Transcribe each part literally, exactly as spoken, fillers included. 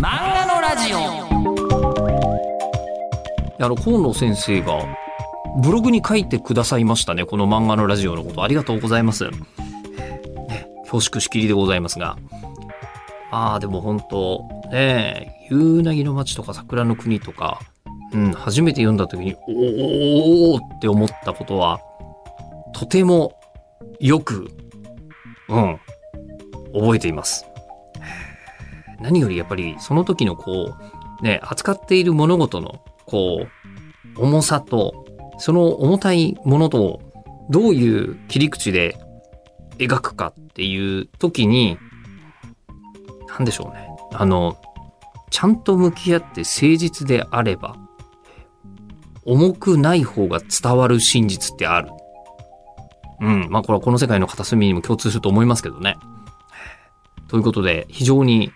漫画のラジオ、あの河野先生がブログに書いてくださいましたね、この漫画のラジオのこと。ありがとうございます、ね、恐縮しきりでございますが、ああでも本当ねえ、夕凪の街とか桜の国とか、うん、初めて読んだ時におーって思ったことはとてもよく、うん、覚えています。何よりやっぱりその時のこうね、扱っている物事のこう重さと、その重たいものとどういう切り口で描くかっていう時に、なんでしょうね、あのちゃんと向き合って誠実であれば重くない方が伝わる真実ってある。うん、まあこれはこの世界の片隅にも共通すると思いますけどね。ということで非常に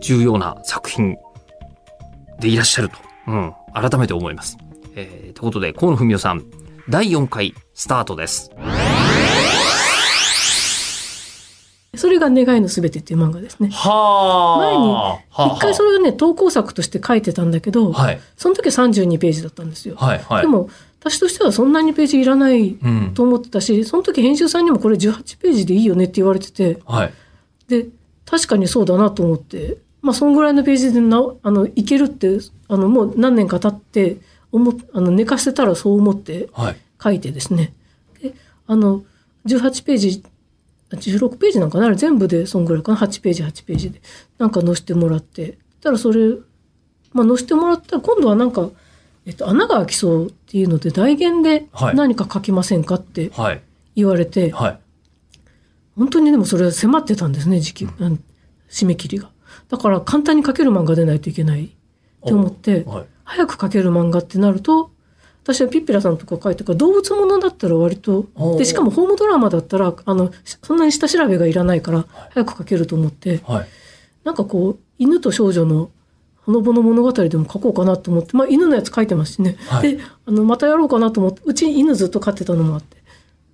重要な作品でいらっしゃると、うん、改めて思います。えー、ということで河野文雄さんだいよんかいスタートです。それが願いのすべてっていう漫画ですね。は前に一回それをね、投稿作として書いてたんだけど、はい、その時はさんじゅうにページだったんですよ、はいはい、でも私としてはそんなにページいらないと思ってたし、うん、その時編集さんにもこれじゅうはちページでいいよねって言われてて、はい、で確かにそうだなと思って、まあ、そんぐらいのページでなあのいけるって、あのもう何年か経って思あの寝かせたらそう思って書いてですね、はい、であのじゅうはちページじゅうろくページなんかな、全部でそんぐらいかな、はちページはちページでなんか載せてもらって、たらそれ、まあ、載せてもらったら今度はなんか、えっと、穴が開きそうっていうので代言で何か書きませんかって言われて、はいはい、本当にでもそれは迫ってたんですね、時期、うん、締め切りが。だから簡単に書ける漫画でないといけないって思って、はい、早く書ける漫画ってなると、私はピッピラさんとか書いてから動物ものだったら割とで、しかもホームドラマだったらあのそんなに下調べがいらないから早く書けると思って、はいはい、なんかこう犬と少女のほのぼの物語でも書こうかなと思って、まあ、犬のやつ書いてますしね、はい、であのまたやろうかなと思って、うち犬ずっと飼ってたのもあって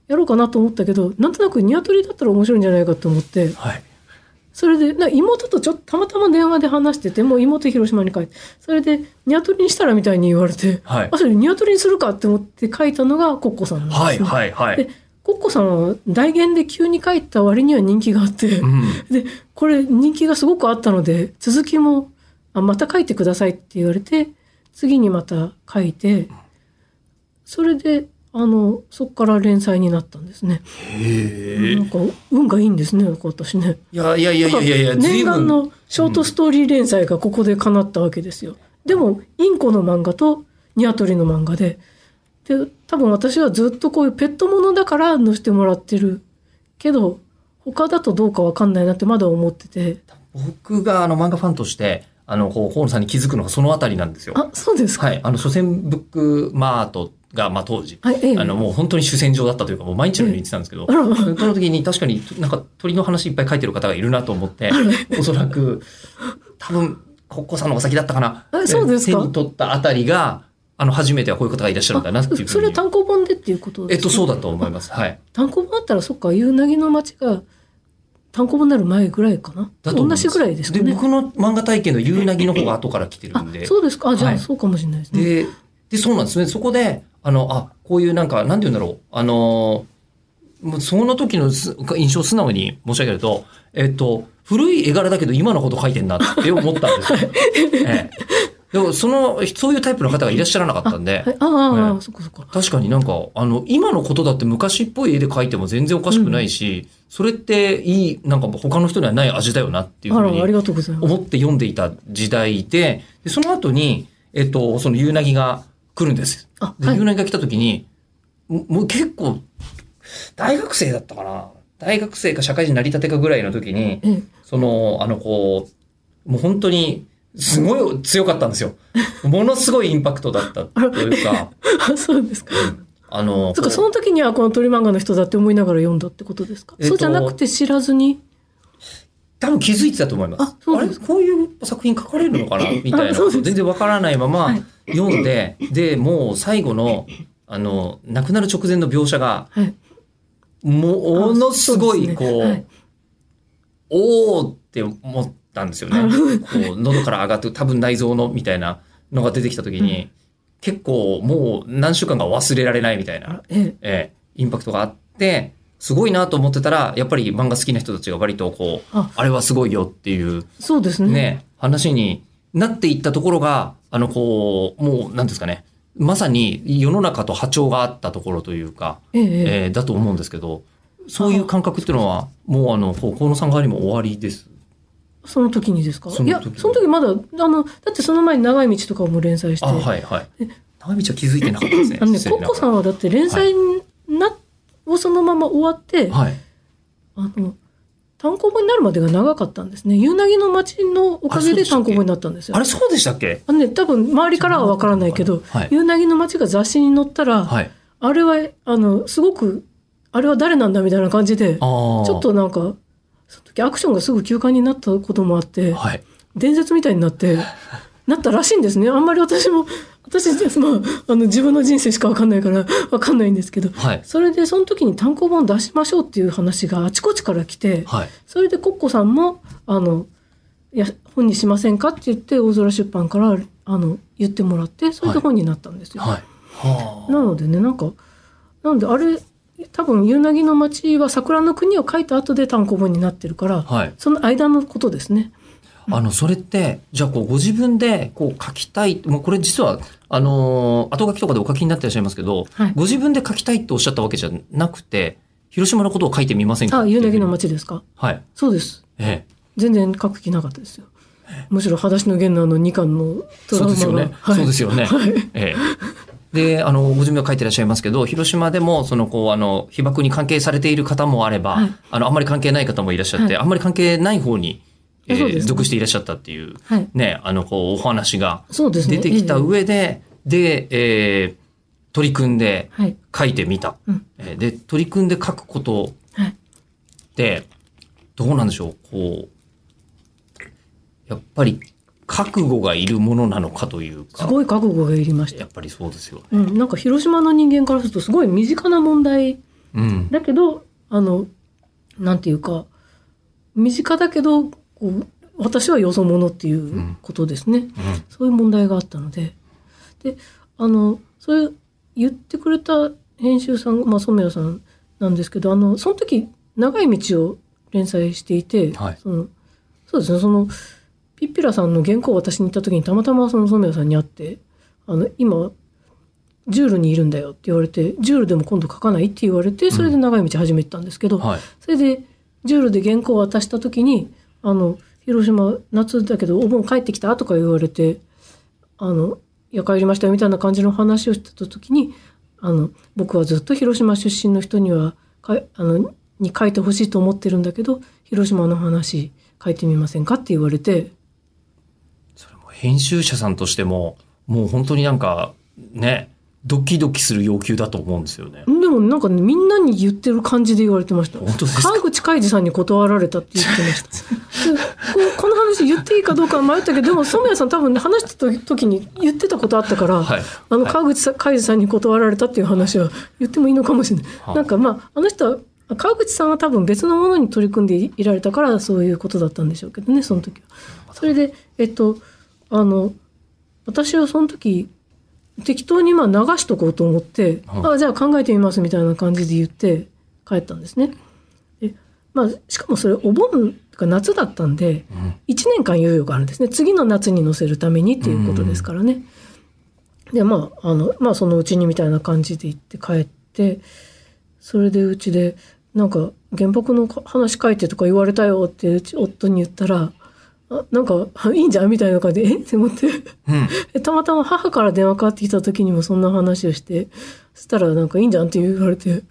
やろうかなと思ったけど、なんとなくニワトリだったら面白いんじゃないかと思って、はい、それで妹とちょっとたまたま電話で話してて、もう妹広島に帰って、それでニワトリにしたらみたいに言われて、はい、あそれニワトリにするかって思って書いたのがコッコさんなんです、ね、はいはいはい、でコッコさんは代言で急に書いた割には人気があって、うん、でこれ人気がすごくあったので続きもあまた書いてくださいって言われて、次にまた書いて、それであのそこから連載になったんですね。へ、なんか運がいいんですね、なんか私ね。いやいやいやいやいやいや、念願のショートストーリー連載がここで叶ったわけですよ、うん、でもインコの漫画とニワトリの漫画で、で多分私はずっとこういうペットものだから載せてもらってるけど他だとどうか分かんないなってまだ思ってて、僕があの漫画ファンとしてあの河野さんに気づくのがそのあたりなんですよ。あ、そうですか。はい、あの書店ブックマートが、まあ、当時、はいええ、あのもう本当に主戦場だったというか、もう毎日のように言ってたんですけど、ええ、その時に確かになんか鳥の話いっぱい書いてる方がいるなと思っておそらく多分コッコさんのお先だったかな、そうですか、手に取ったあたりがあの初めてはこういう方がいらっしゃるんだなっていうふうに。それは単行本でっていうことですか、ね、えっとそうだと思います。はい、単行本だったらそっか、夕凪の街が単行本になる前ぐらいかな、同じぐらいですかね。で僕の漫画体験の夕凪の方が後から来てるんで。あ、そうですか。あ、じゃあ、はい、そうかもしれないですね。で、でそうなんですね。そこであのあこういうなんかなんて言うんだろう、あのもうその時の印象を素直に申し上げると、えっと古い絵柄だけど今のこと書いてんなって思ったんですよ。はいええ、でもそのそういうタイプの方がいらっしゃらなかったんで、ああ、ああ、そっかそっか。確かになんかあの今のことだって昔っぽい絵で描いても全然おかしくないし。うん、それっていい、なんか他の人にはない味だよなっていうふうに思って読んでいた時代で、でその後に、えっと、その夕凪が来るんです。あ、はい、で夕凪が来た時に、もう結構、大学生だったかな。大学生か社会人成り立てかぐらいの時に、うん、その、あの、こう、もう本当に、すごい強かったんですよ。ものすごいインパクトだったというか。あ、そうですか。うんあの そ, かその時にはこの鳥漫画の人だって思いながら読んだってことですか、えっと、そうじゃなくて知らずに多分気づいてたと思います。 あ, あれこういう作品書かれるのかなみたいな全然わからないまま読んで、はい、でもう最後 の, あの亡くなる直前の描写が、はい、ものすごいこう、ねはい、おーっって思ったんですよね。こう喉から上がって多分内臓のみたいなのが出てきた時に、うん、結構もう何週間か忘れられないみたいな、ええ、インパクトがあってすごいなと思ってたら、やっぱり漫画好きな人たちが割とこう あ, あれはすごいよっていう、そうですね、ね、話になっていったところが、あのこうもう何ですかね、まさに世の中と波長があったところというか、えええー、だと思うんですけど、そういう感覚っていうのはもうあの河野さん側にも終わりです、その時にですか？いや、その時まだあのだってその前に長い道とかも連載して、あ、はいはい、長い道は気づいてなかったですね。あのね、コッコさんはだって連載な、はい、をそのまま終わって、はい、あの単行本になるまでが長かったんですね。夕凪の町のおかげで単行本になったんですよ。あれそうでしたっけ？あのね、多分周りからは分からないけど、はい、夕凪の町が雑誌に載ったら、はい、あれはあのすごくあれは誰なんだみたいな感じで、ちょっとなんかその時アクションがすぐ休刊になったこともあって、はい、伝説みたいになってなったらしいんですね。あんまり私も私、まあ、あの自分の人生しか分かんないから分かんないんですけど、はい、それでその時に単行本出しましょうっていう話があちこちから来て、はい、それでコッコさんもあのいや本にしませんかって言って大空出版からあの言ってもらって、それで本になったんですよ、はいはい、なのでね、なんかなんであれ多分夕凪の町は桜の国を書いた後で単行本になってるから、はい、その間のことですね。あのそれってじゃあこうご自分でこう書きたい、もうこれ実はあの後書きとかでお書きになっていらっしゃいますけど、はい、ご自分で書きたいっておっしゃったわけじゃなくて、広島のことを書いてみませんか？あ、夕凪の町ですか？はい、そうです、ええ、全然書く気なかったですよ。むしろ裸足のゲンナのにかんのトラウマが、そうですよね、はい、そうですよね、はい、ええ、であのご自分で書いていらっしゃいますけど、広島でもそのこうあの被爆に関係されている方もあれば、はい、あのあんまり関係ない方もいらっしゃって、はい、あんまり関係ない方にえーね、属していらっしゃったっていう、はい、ね、あのこうお話が出てきた上で、で、ね、で、えー、取り組んで書いてみた、はい、うん、で取り組んで書くことってどうなんでしょう、こうやっぱり覚悟がいるものなのかというか、すごい覚悟がいりました。やっぱりそうですよね、うん、なんか広島の人間からするとすごい身近な問題、うん、だけどあのなんていうか身近だけど私はよそ者っていうことですね、うんうん、そういう問題があったので、であのそれ言ってくれた編集さん、まあ、染谷さんなんですけど、あのその時長い道を連載していて、はい、そのそうですね、そのピッピラさんの原稿を渡しに行った時にたまたまその染谷さんに会って、あの今ジュールにいるんだよって言われて、ジュールでも今度書かないって言われて、それで長い道始めたんですけど、うん、はい、それでジュールで原稿を渡した時にあの広島夏だけどお盆帰ってきたとか言われて、あのいや帰りましたよみたいな感じの話をしてた時に、あの僕はずっと広島出身の人にはかあのに書いてほしいと思ってるんだけど、広島の話書いてみませんかって言われて、それも編集者さんとしてももう本当になんかね、ドキドキする要求だと思うんですよね。でもなんか、ね、みんなに言ってる感じで言われてました。本当ですか？川口海二さんに断られたって言ってましたこ, この話言っていいかどうか迷ったけど、でも染谷さん多分話してた時に言ってたことあったから、はい、あの川口海二さんに断られたっていう話は言ってもいいのかもしれない、はい、なんかまああの人は川口さんは多分別のものに取り組んでいられたからそういうことだったんでしょうけどね、その時は。それでえっとあの私はその時適当にまあ流しとこうと思って、うん、あじゃあ考えてみますみたいな感じで言って帰ったんですね。で、まあ、しかもそれお盆が夏だったんで、うん、いちねんかん猶予があるんですね。次の夏に載せるためにっていうことですからね、うん、でまああのまあそのうちにみたいな感じで行って帰って、それでうちでなんか原爆の話書いてとか言われたよってうち夫に言ったら、あなんかいいんじゃんみたいな感じでえって思って、うん、たまたま母から電話かかってきた時にもそんな話をして、そしたらなんかいいんじゃんって言われて、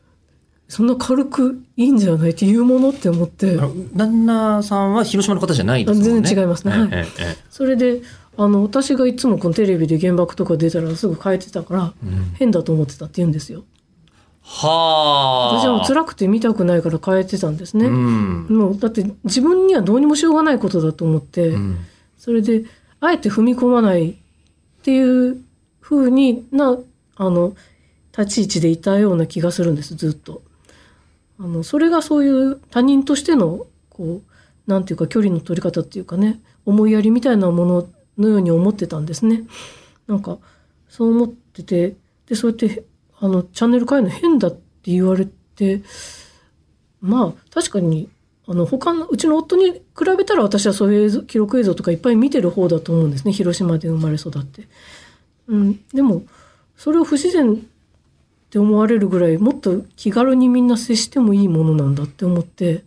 そんな軽くいいんじゃないって言うものって思って。旦那さんは広島の方じゃないですもんね。全然違いますね、はい、ええ、それであの私がいつもこのテレビで原爆とか出たらすぐ変えてたから、うん、変だと思ってたって言うんですよ。はあ、私はもう辛くて見たくないから変えてたんですね、うん、もうだって自分にはどうにもしようがないことだと思って、うん、それであえて踏み込まないっていう風になあの立ち位置でいたような気がするんです、ずっと。あのそれがそういう他人としてのこうなんていうか距離の取り方っていうかね、思いやりみたいなもののように思ってたんですね。なんかそう思ってて、でそうやってあのチャンネル変えるの変だって言われて、まあ確かにあの他のうちの夫に比べたら私はそういう映像記録映像とかいっぱい見てる方だと思うんですね。広島で生まれ育って、うん、でもそれを不自然って思われるぐらいもっと気軽にみんな接してもいいものなんだって思って、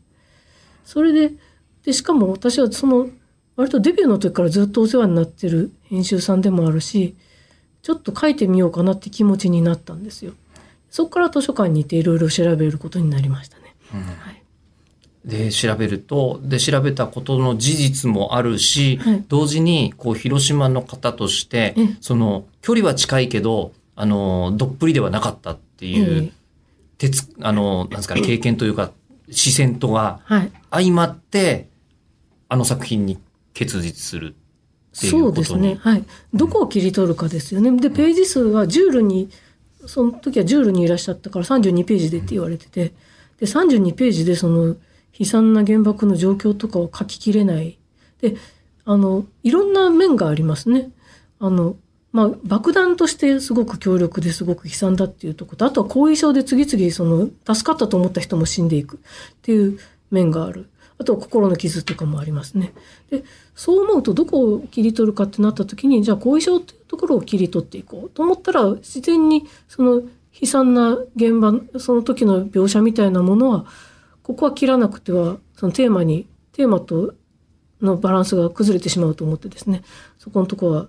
それで、でしかも私はその割とデビューの時からずっとお世話になってる編集さんでもあるし、ちょっと書いてみようかなって気持ちになったんですよ。そこから図書館に行っていろいろ調べることになりましたね、うん、はい。で調べると、で調べたことの事実もあるし、はい、同時にこう広島の方としてその距離は近いけどあのどっぷりではなかったっていう、えー、あのなんですかね、経験というか視線とが相まって、はい、あの作品に結実するっていうことに。そうですね、はい、どこを切り取るかですよね、うん、でページ数はジュールに、その時はジュールにいらっしゃったからさんじゅうにページでって言われてて、でさんじゅうにページでその悲惨な原爆の状況とかを書ききれない。で、あの、いろんな面がありますね。あの、まあ、爆弾としてすごく強力ですごく悲惨だっていうところと、あとは後遺症で次々その、助かったと思った人も死んでいくっていう面がある。あとは心の傷とかもありますね。で、そう思うとどこを切り取るかってなった時に、じゃあ後遺症っていうところを切り取っていこうと思ったら、自然にその悲惨な現場、その時の描写みたいなものは、ここは切らなくてはそのテーマにテーマとのバランスが崩れてしまうと思ってですね、そこのとこは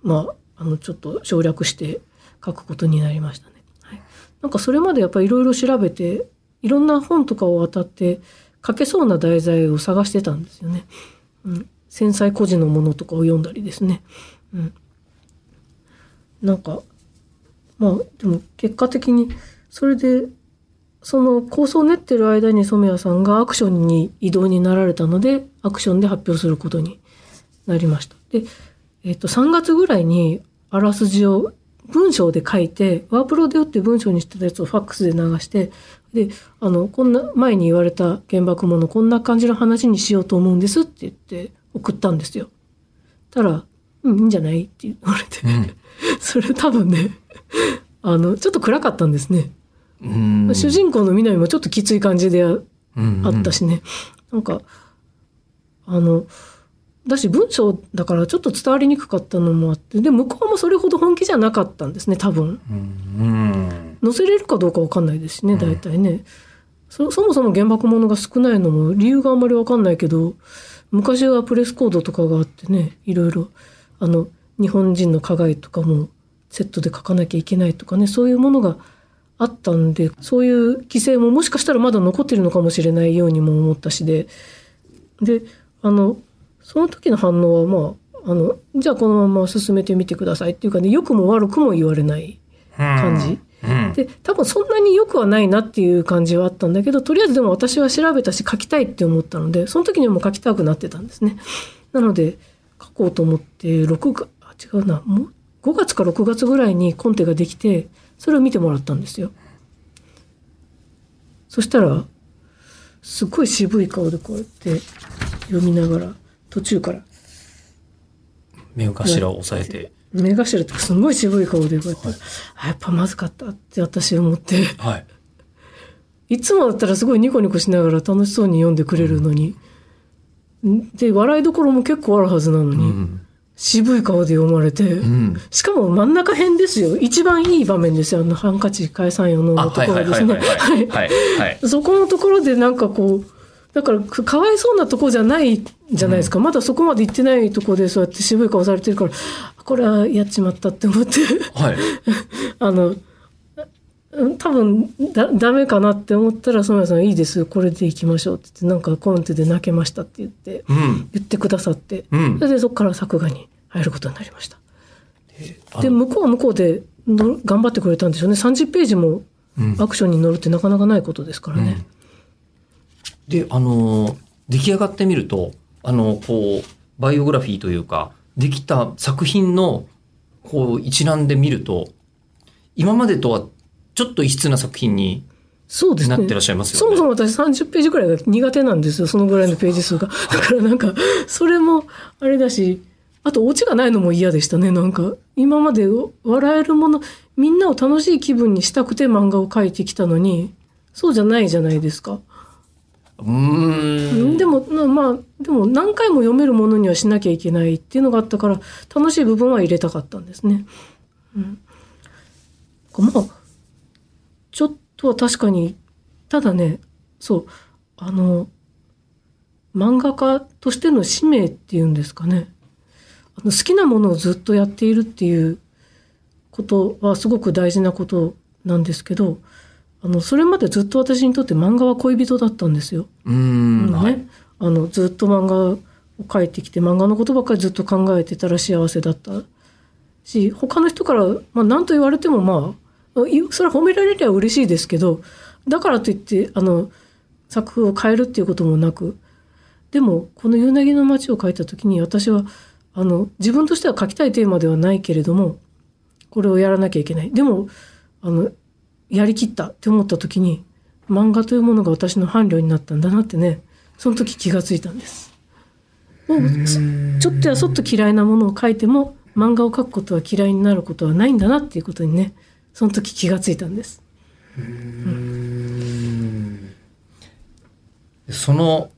まああのちょっと省略して書くことになりましたね、はい、なんかそれまでやっぱりいろいろ調べていろんな本とかを渡って書けそうな題材を探してたんですよね、うん、繊細孤児のものとかを読んだりですね、うん、なんかまあでも結果的にそれでその構想を練ってる間に染谷さんがアクションに異動になられたので、アクションで発表することになりました。で、えっと、さんがつぐらいにあらすじを文章で書いて、ワープロで打って文章にしてたやつをファックスで流して、で、あの、こんな、前に言われた原爆もの、こんな感じの話にしようと思うんですって言って送ったんですよ。たら、うん、いいんじゃないって言われて、うん、それ多分ね、あの、ちょっと暗かったんですね。うん、主人公の南もちょっときつい感じで あ,、うんうん、あったしね。なんか、あの、だし文章だからちょっと伝わりにくかったのもあって、で、向こうもそれほど本気じゃなかったんですね、多分。うんうん、載せれるかどうかわかんないですしね、大体ね、うんそ。そもそも原爆ものが少ないのも理由があんまりわかんないけど、昔はプレスコードとかがあってね、いろいろ、あの、日本人の加害とかもセットで書かなきゃいけないとかね、そういうものが、あったんで、そういう規制ももしかしたらまだ残ってるのかもしれないようにも思ったしで、で、あの、その時の反応は、まあ、あの、じゃあこのまま進めてみてくださいっていうかね、良くも悪くも言われない感じ。で、多分そんなに良くはないなっていう感じはあったんだけど、とりあえずでも私は調べたし書きたいって思ったので、その時にはもう書きたくなってたんですね。なので、書こうと思って、ろくがつ、あ、違うな、もうごがつかろくがつぐらいにコンテができて、それを見てもらったんですよ。そしたらすごい渋い顔でこうやって読みながら途中から目頭を押さえて、目頭ってすごい渋い顔でこうやって、はい、あやっぱまずかったって私思って、はい、いつもだったらすごいニコニコしながら楽しそうに読んでくれるのに、うん、で笑いどころも結構あるはずなのに、うん渋い顔で読まれて、うん、しかも真ん中辺ですよ。一番いい場面ですよ。あのハンカチ解散用のところですね。そこのところでなんかこう、だからかわいそうなとこじゃないじゃないですか。うん、まだそこまで行ってないところでそうやって渋い顔されてるから、これはやっちまったって思って、はい、あの多分だダメかなって思ったら染谷さんいいですよこれでいきましょうって言ってなんかコンテで泣けましたって言って、うん、言ってくださって、うん、それでそこから作画に入ることになりました。で、向こうは向こうでの頑張ってくれたんでしょうね。さんじゅっページもアクションに載るってなかなかないことですからね。うんうん、で、あの、出来上がってみると、あの、こう、バイオグラフィーというか、できた作品の、こう、一覧で見ると、今までとはちょっと異質な作品にそうですね、なってらっしゃいますよね。そもそも私さんじゅっページくらいが苦手なんですよ、そのぐらいのページ数が。だからなんかそれもあれだし、あとオチがないのも嫌でしたね。なんか今まで笑えるもの、みんなを楽しい気分にしたくて漫画を描いてきたのに、そうじゃないじゃないですか。うーん、でもまあでも何回も読めるものにはしなきゃいけないっていうのがあったから、楽しい部分は入れたかったんですね。うん、まあちょっとは確かに、ただね、そうあの漫画家としての使命っていうんですかね、あの好きなものをずっとやっているっていうことはすごく大事なことなんですけど、あのそれまでずっと私にとって漫画は恋人だったんですよ。うーん、ね、はい、あのずっと漫画を描いてきて、漫画のことばっかりずっと考えてたら幸せだったし、他の人から、まあ、何と言われても、まあそれは褒められれば嬉しいですけど、だからといってあの作風を変えるっていうこともなく、でもこの夕凪の街を描いた時に、私はあの自分としては描きたいテーマではないけれども、これをやらなきゃいけない、でもあのやりきったって思った時に、漫画というものが私の伴侶になったんだなってね、その時気がついたんです。もうちょっとやそっと嫌いなものを描いても、漫画を描くことは嫌いになることはないんだなっていうことにね、その時気がついたんです。うーん、うん、その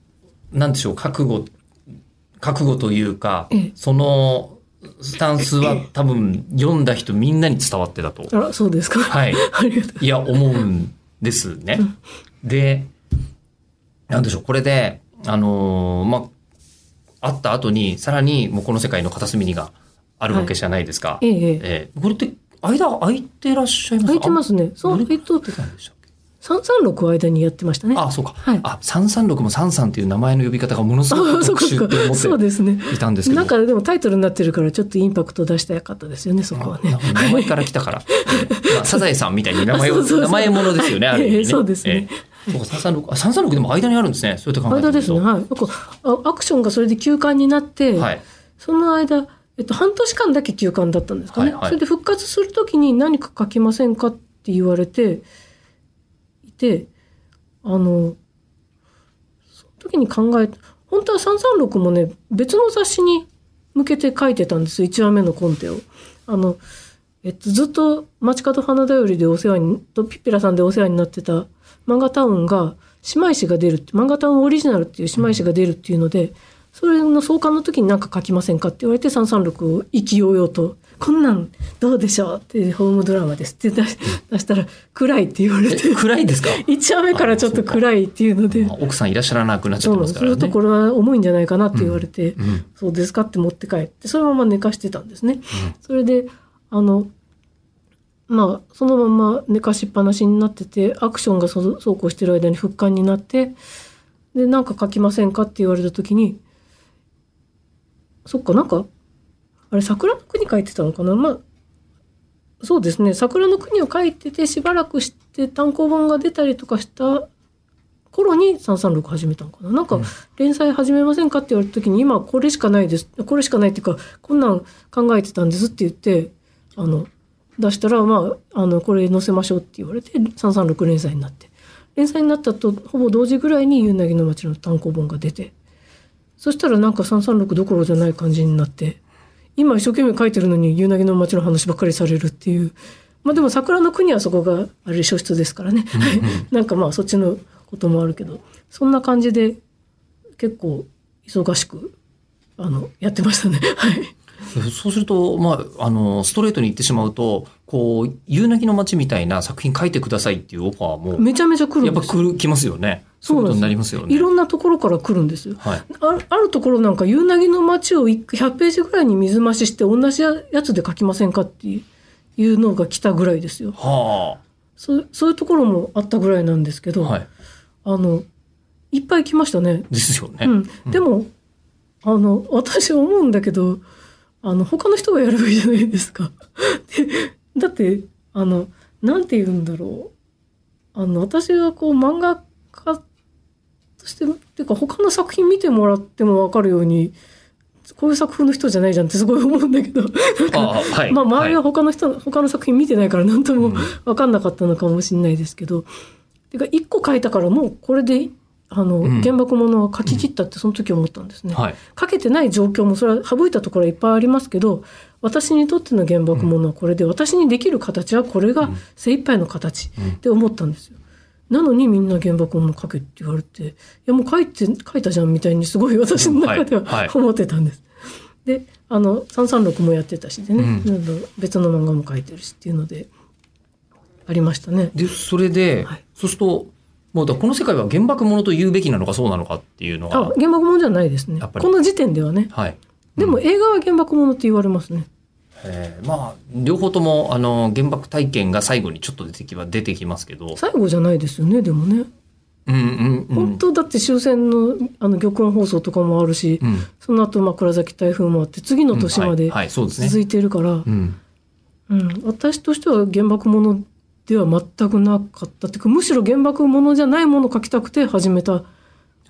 何でしょう、覚悟覚悟というか、ええ、そのスタンスは多分読んだ人みんなに伝わってたと。あら、そうですか。はい。いや、思うんですね。で、なんでしょう、これで、あのー、まあ、会った後に、さらに、もうこの世界の片隅にがあるわけじゃないですか。はい、ええええ、これって、間空いてらっしゃいますか？空いてますね。そう、えっと、さんさんろくを間にやってましたね。ああ、そうか。はい、あ、さんさんろくもさんさんという名前の呼び方がものすごく特殊って思っていたんですけど。なんかでもタイトルになってるからちょっとインパクト出したかったですよね、そこはね。名前から来たから。まあ、サザエさんみたいに名前を、そうそうそう、名前ものですよね、ある意味ね。えー、そうですね。えー、さんさんろく、あ、さんさんろくでも間にあるんですね。そうやって考えてると。間ですね。はい。アクションがそれで休館になって、はい、その間、えっと、半年間だけ休館だったんですかね。はいはい、それで復活するときに何か書きませんかって言われて、で、あのその時に考え、本当はさんさんろくもね、別の雑誌に向けて書いてたんですよ、いちわめのコンテを。あの、えっと、ずっと街角花だよりでお世話にとピッピラさんでお世話になってた漫画タウンが姉妹誌が出るって、漫画タウンオリジナルっていう姉妹誌が出るっていうので、それの創刊の時に何か書きませんかって言われて、さんさんろくを意気揚々と、こんなんどうでしょうってホームドラマですって出したら、暗いって言われて。暗いですか？いちわめからちょっと暗いっていうので、奥さんいらっしゃらなくなっちゃってますからね。そうするとこれは重いんじゃないかなって言われて、うんうん、そうですかって持って帰って、そのまま寝かしてたんですね、うん、それであのまあそのまま寝かしっぱなしになってて、アクションがそうこうしてる間に復刊になって、でなんか書きませんかって言われた時に、そっか、なんかあれ桜の国書いてたのかな、まあ、そうですね、桜の国を書いてて、しばらくして単行本が出たりとかした頃にさんさんろく始めたのかな。なんか連載始めませんかって言われた時に、今これしかないです、これしかないっていうか、こんなん考えてたんですって言って、あの出したら、まあ、あのこれ載せましょうって言われて、さんさんろく連載になって、連載になったとほぼ同時ぐらいに夕凪の街の単行本が出て、そしたらなんかさんさんろくどころじゃない感じになって、今一生懸命書いてるのに夕凪の街の話ばっかりされるっていう。まあでも桜の国はそこがあれ書出ですからねなんかまあそっちのこともあるけど、そんな感じで結構忙しくあのやってましたねはい。そうすると、まあ、あのストレートに言ってしまうと、こう夕凪の街みたいな作品書いてくださいっていうオファーもめちゃめちゃ来るんですよ。やっぱ来る来ますよね。そういうことになりますよね。いろんなところから来るんですよ、はい、あ, あるところなんか夕凪の街をひゃくページぐらいに水増しして、同じやつで書きませんかっていうのが来たぐらいですよ、はあ、そ, そういうところもあったぐらいなんですけど、はい、あのいっぱい来ましたね。ですよね、うん、でも、うん、あの私思うんだけど、あの他の人がやればいいじゃないですかで、だってあのなんて言うんだろう、あの私はこう漫画家そしてっていうか、他の作品見てもらっても分かるように、こういう作風の人じゃないじゃんってすごい思うんだけどなんか、あ、はい、まあ、周りは他の人、はい、他の作品見てないから何とも分かんなかったのかもしれないですけど、てかいっこ書いたからもうこれであの、うん、原爆ものは勝ち切ったってその時思ったんですね、うんはい、書けてない状況もそれは省いたところはいっぱいありますけど、私にとっての原爆ものはこれで、うん、私にできる形はこれが精一杯の形って思ったんですよ。なのにみんな原爆もの書けって言われて、いやもう書いて書いたじゃんみたいにすごい私の中では、うんはいはい、思ってたんです。であのさんさんろくもやってたしでね、うん、別の漫画も書いてるしっていうのでありましたね。でそれで、はい、そうするともうだこの世界は原爆ものと言うべきなのかそうなのかっていうのはあ原爆ものじゃないですねこの時点ではね、はいうん、でも映画は原爆ものって言われますね。えー、まあ両方ともあの原爆体験が最後にちょっと出てきは出てきますけど最後じゃないですよねでもね、うんうんうん、本当だって終戦 の, あの玉音放送とかもあるし、うん、その後まあ倉崎台風もあって次の年まで続いているから私としては原爆ものでは全くなかったっていうかむしろ原爆ものじゃないものを書きたくて始めた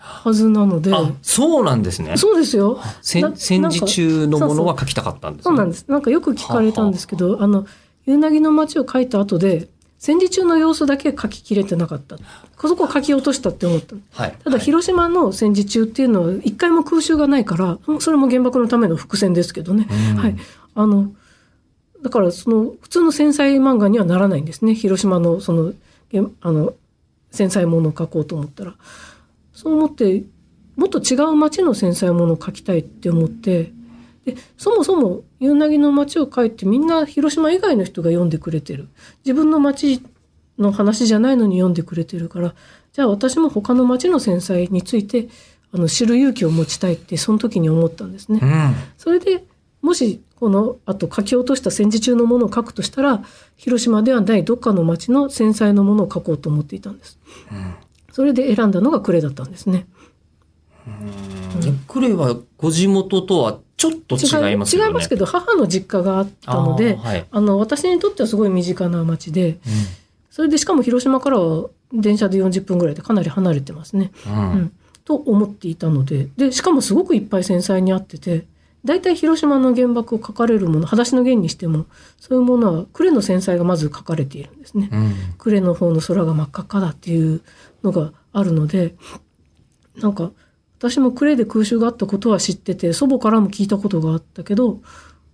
はずなので。あ、そうなんですね。そうですよ。戦時中のものは書きたかったんですね。そうそうそうなんです。なんかよく聞かれたんですけど、はははあの夕凪の街を書いた後で戦時中の様子だけ書ききれてなかった。そこを書き落としたって思った。はい、ただ広島の戦時中っていうのは一回も空襲がないから、それも原爆のための伏線ですけどね。うんはい、あのだからその普通の戦災漫画にはならないんですね。広島のそのあの戦災ものを書こうと思ったら。そう思ってもっと違う街の繊細ものを描きたいって思ってでそもそも夕凪の街を描いてみんな広島以外の人が読んでくれてる自分の街の話じゃないのに読んでくれてるからじゃあ私も他の街の繊細についてあの知る勇気を持ちたいってその時に思ったんですね、うん、それでもしこのあと書き落とした戦時中のものを描くとしたら広島ではないどっかの街の繊細のものを描こうと思っていたんです、うんそれで選んだのが呉だったんですね。呉はご地元とはちょっと違いますよね。違いますけど母の実家があったのであ、はい、あの私にとってはすごい身近な町で、うん、それでしかも広島からは電車でよんじゅっぷんぐらいでかなり離れてますね、うんうん、と思っていたの で, でしかもすごくいっぱい繊細にあっててだいたい広島の原爆を書かれるもの、裸足の弦にしても、そういうものは呉の戦災がまず書かれているんですね。呉、うん、の方の空が真っ赤っかだっていうのがあるので、なんか私も呉で空襲があったことは知ってて、祖母からも聞いたことがあったけど、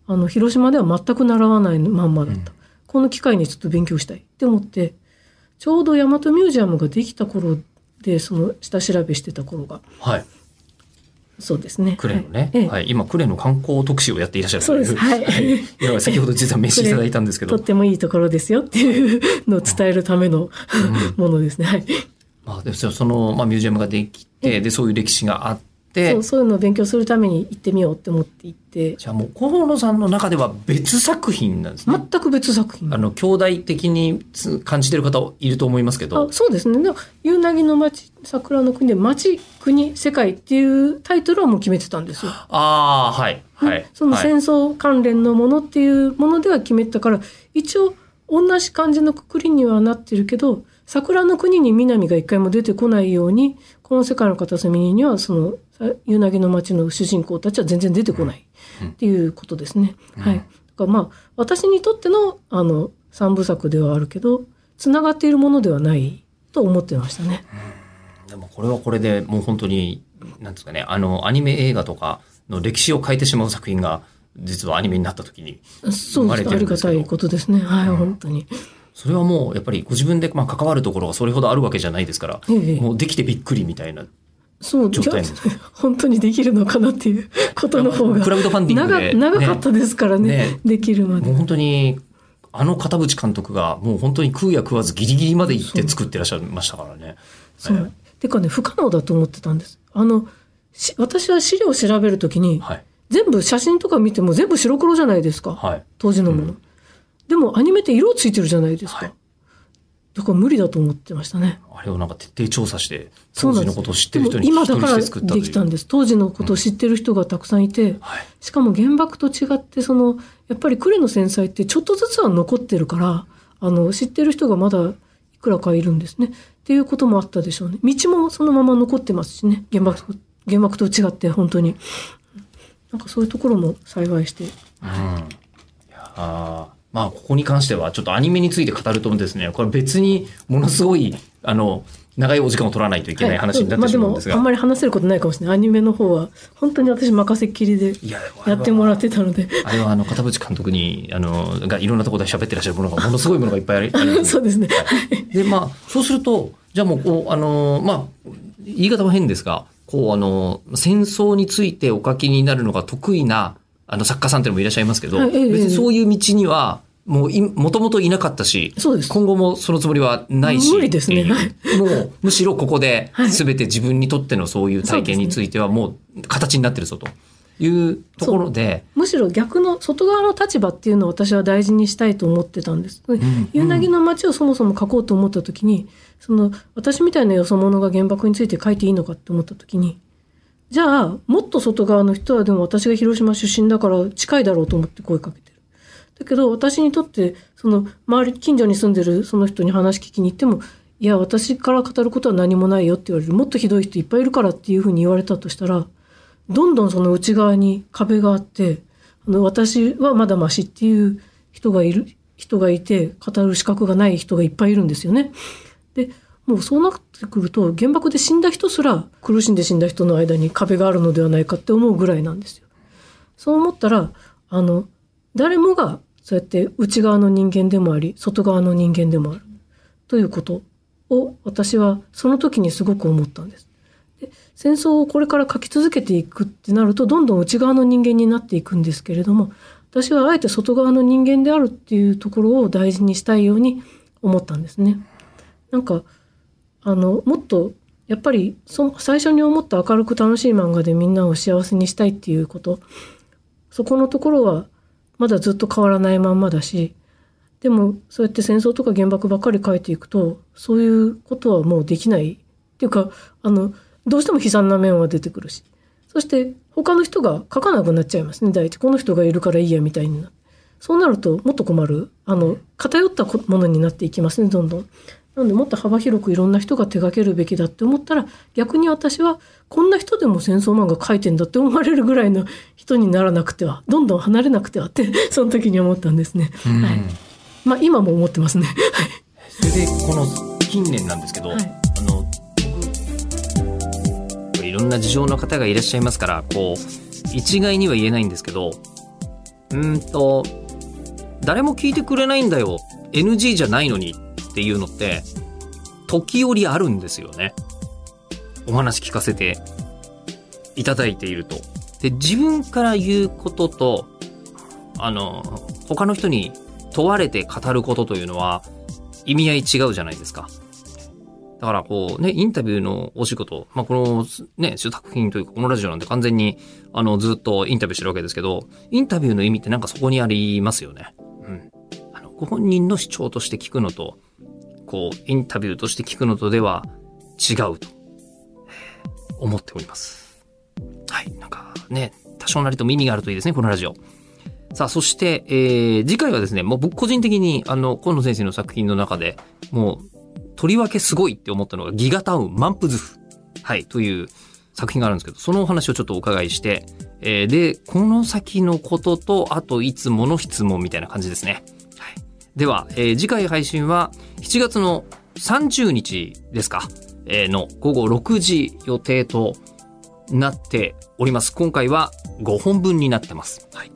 あの広島では全く習わないまんまだった。うん、この機会にちょっと勉強したいって思って、ちょうど大和ミュージアムができた頃で、その下調べしてた頃が。はい。そうですね。呉のね、はいはい、今呉の観光特集をやっていらっしゃるそうです、はいはい、いや先ほど実は名刺いただいたんですけどとってもいいところですよっていうのを伝えるための、うん、ものですね、はいまあ、でその、まあ、ミュージアムができてでそういう歴史があってそ う, そういうのを勉強するために行ってみようって思って行ってじゃあもう河野さんの中では別作品なんですね。全く別作品あの兄弟的に感じてる方いると思いますけどあそうですね夕凪の街桜の国で街国世界っていうタイトルはもう決めてたんですよ。ああはいはい。その戦争関連のものっていうものでは決めてたから、はい、一応同じ感じのくくりにはなってるけど桜の国に南が一回も出てこないようにこの世界の片隅にはその夕凪の街の主人公たちは全然出てこないっていうことですね、うんうん、はい。だからまあ私にとってのあの三部作ではあるけどつながっているものではないと思ってましたね、うんでもこれはこれでもう本当になんですかねあのアニメ映画とかの歴史を変えてしまう作品が実はアニメになった時に生まれてるんですけどありがたいことですね、はいうん、本当にそれはもうやっぱりご自分でまあ関わるところがそれほどあるわけじゃないですから、ええ、もうできてびっくりみたいなそう状態です本当にできるのかなっていうことの方がクラウドファンディングで 長, 長かったですからね、ねね、できるまでもう本当にあの片渕監督がもう本当に食うや食わずギリギリまで行って作ってらっしゃいましたからねそう、えーてかね不可能だと思ってたんです。あの私は資料を調べるときに、はい、全部写真とか見ても全部白黒じゃないですか、はい、当時のもの、うん、でもアニメって色ついてるじゃないですか、はい、だから無理だと思ってましたね。あれをなんか徹底調査して当時のことを知ってる人に聞き取りして作ったという。今だからできたんです。当時のことを知ってる人がたくさんいて、うんはい、しかも原爆と違ってそのやっぱり呉の戦災ってちょっとずつは残ってるからあの知ってる人がまだいくらかいるんですねっていうこともあったでしょうね。道もそのまま残ってますしね。原爆、原爆と違って本当になんかそういうところも幸いして、うん、いやまあここに関してはちょっとアニメについて語るとですねこれ別にものすごいあの長いお時間を取らないといけない話になってしまうんですが、はい、まあ、でもあんまり話せることないかもしれない。アニメの方は本当に私任せっきりでやってもらってたので、あれ は, あれはあの片渕監督にあのがいろんなところで喋ってらっしゃるものがものすごいものがいっぱいありそうですね、はい、でまあそうするとじゃあもうこうあのまあ言い方も変ですが、こうあの戦争についてお書きになるのが得意なあの作家さんっていうのもいらっしゃいますけど、はい、ええ、別にそういう道にはもういもともといなかったし、今後もそのつもりはないし、無理ですね、はい、もうむしろここで全て自分にとってのそういう体験についてはもう形になってるぞというところ で, で、ね、むしろ逆の外側の立場っていうのを私は大事にしたいと思ってたんです、うん、夕凪の街をそもそも書こうと思った時に、その私みたいなよそ者が原爆について書いていいのかって思った時に、じゃあもっと外側の人はでも私が広島出身だから近いだろうと思って声かけてる。だけど私にとってその周り近所に住んでるその人に話聞きに行っても、いや私から語ることは何もないよって言われる、もっとひどい人いっぱいいるからっていうふうに言われたとしたら、どんどんその内側に壁があって、あの私はまだマシっていう人がいる人がいて、語る資格がない人がいっぱいいるんですよね。でもうそうなってくると、原爆で死んだ人すら苦しんで死んだ人の間に壁があるのではないかって思うぐらいなんですよ。そう思ったら、あの誰もがそうやって内側の人間でもあり外側の人間でもあるということを、私はその時にすごく思ったんです。で戦争をこれから書き続けていくってなると、どんどん内側の人間になっていくんですけれども、私はあえて外側の人間であるっていうところを大事にしたいように思ったんですね。なんかあのもっとやっぱりそ最初に思った明るく楽しい漫画でみんなを幸せにしたいっていうこと、そこのところはまだずっと変わらないまんまだし、でもそうやって戦争とか原爆ばっかり書いていくと、そういうことはもうできないっていうか、あのどうしても悲惨な面は出てくるし、そして他の人が書かなくなっちゃいますね。第一この人がいるからいいやみたいにな、そうなるともっと困る、あの偏ったものになっていきますね、どんどん。なのでもっと幅広くいろんな人が手掛けるべきだって思ったら、逆に私はこんな人でも戦争漫画書いてんだって思われるぐらいの人にならなくては、どんどん離れなくてはってその時に思ったんですね、はい、まあ今も思ってますねそれでこの近年なんですけど、はい、あの僕いろんな事情の方がいらっしゃいますから、こう一概には言えないんですけど、うーんと誰も聞いてくれないんだよ エヌジー じゃないのにっていうのって時折あるんですよね。お話聞かせていただいていると、で自分から言うこととあの他の人に問われて語ることというのは意味合い違うじゃないですか。だからこうね、インタビューのお仕事、まあ、このね作品というかこのラジオなんて完全にあのずっとインタビューしてるわけですけど、インタビューの意味ってなんかそこにありますよね、うん、あのご本人の主張として聞くのとこうインタビューとして聞くのとでは違うと思っております。はい、なんかね多少なりとも意味があるといいですねこのラジオ。さあそして、えー、次回はですね、もう僕個人的にあの今野先生の作品の中でもうとりわけすごいって思ったのがギガタウン満腹図譜、はいという作品があるんですけど、そのお話をちょっとお伺いして、えー、でこの先のこととあといつもの質問みたいな感じですね。では、えー、次回配信はしちがつのさんじゅうにちですか、えー、の午後ろくじ予定となっております。今回はごほんぶんになってます。はい。